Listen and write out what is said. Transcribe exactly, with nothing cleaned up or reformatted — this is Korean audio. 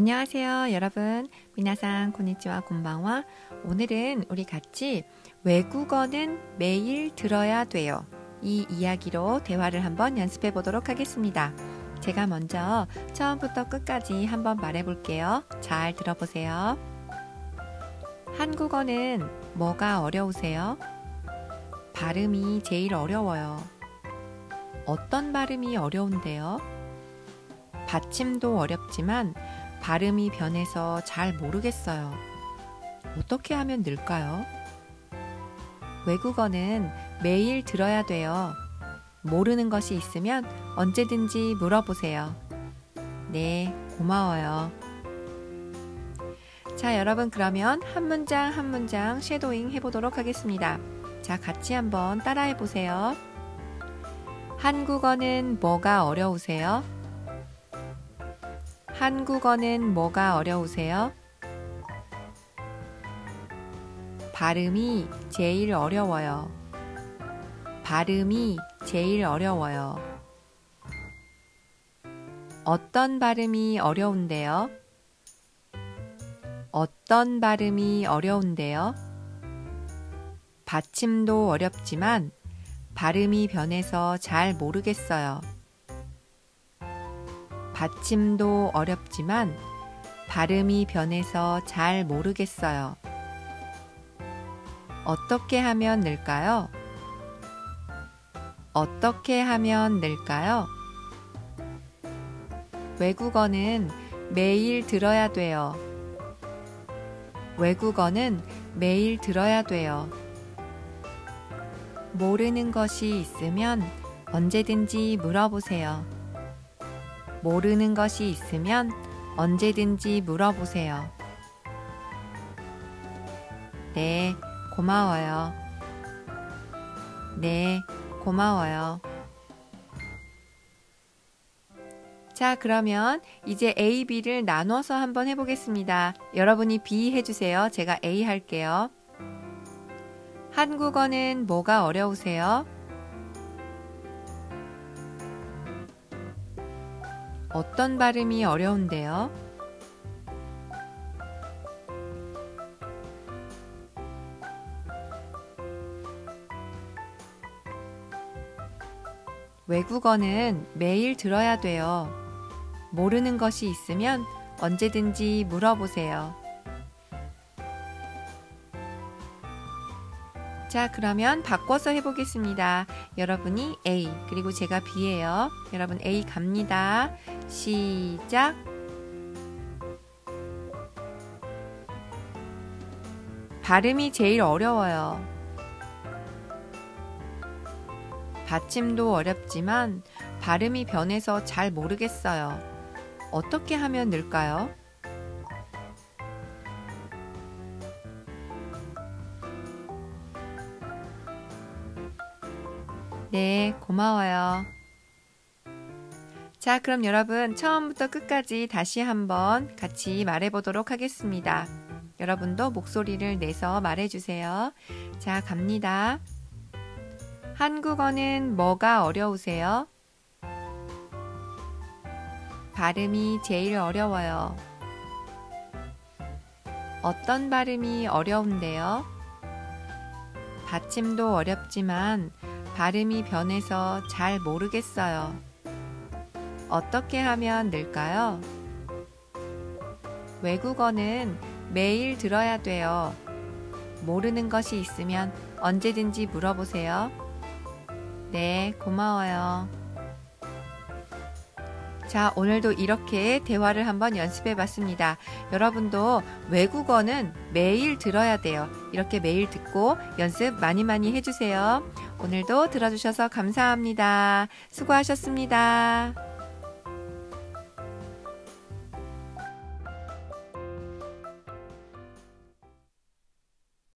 안녕하세요, 여러분. 皆さん、こんにちは、こんばんは. 오늘은 우리 같이 외국어는 매일 들어야 돼요. 이 이야기로 대화를 한번 연습해 보도록 하겠습니다. 제가 먼저 처음부터 끝까지 한번 말해 볼게요. 잘 들어 보세요. 한국어는 뭐가 어려우세요? 발음이 제일 어려워요. 어떤 발음이 어려운데요? 받침도 어렵지만 발음이 변해서 잘 모르겠어요. 어떻게 하면 늘까요? 외국어는 매일 들어야 돼요. 모르는 것이 있으면 언제든지 물어보세요. 네, 고마워요. 자, 여러분 그러면 한 문장 한 문장 쉐도잉 해보도록 하겠습니다. 자, 같이 한번 따라해보세요. 한국어는 뭐가 어려우세요? 한국어는 뭐가 어려우세요? 발음이 제일 어려워요. 발음이 제일 어려워요. 어떤 발음이 어려운데요? 어떤 발음이 어려운데요? 받침도 어렵지만 발음이 변해서 잘 모르겠어요. 받침도 어렵지만 발음이 변해서 잘 모르겠어요. 어떻게 하면 늘까요? 어떻게 하면 늘까요? 외국어는 매일 들어야 돼요. 외국어는 매일 들어야 돼요. 모르는 것이 있으면 언제든지 물어보세요. 모르는 것이 있으면 언제든지 물어보세요. 네, 고마워요. 네, 고마워요. 자, 그러면 이제 A, B를 나눠서 한번 해보겠습니다. 여러분이 B 해주세요. 제가 A 할게요. 한국어는 뭐가 어려우세요? 어떤 발음이 어려운데요? 외국어는 매일 들어야 돼요. 모르는 것이 있으면 언제든지 물어보세요. 자, 그러면 바꿔서 해보겠습니다. 여러분이 A, 그리고 제가 B예요. 여러분 A 갑니다. 시작! 발음이 제일 어려워요. 받침도 어렵지만 발음이 변해서 잘 모르겠어요. 어떻게 하면 늘까요? 네, 고마워요. 자, 그럼 여러분 처음부터 끝까지 다시 한번 같이 말해보도록 하겠습니다. 여러분도 목소리를 내서 말해주세요. 자, 갑니다. 한국어는 뭐가 어려우세요? 발음이 제일 어려워요. 어떤 발음이 어려운데요? 받침도 어렵지만 발음이 변해서 잘 모르겠어요. 어떻게 하면 늘까요? 외국어는 매일 들어야 돼요. 모르는 것이 있으면 언제든지 물어보세요. 네, 고마워요. 자, 오늘도 이렇게 대화를 한번 연습해 봤습니다. 여러분도 외국어는 매일 들어야 돼요. 이렇게 매일 듣고 연습 많이 많이 해주세요. 오늘도 들어주셔서 감사합니다. 수고하셨습니다.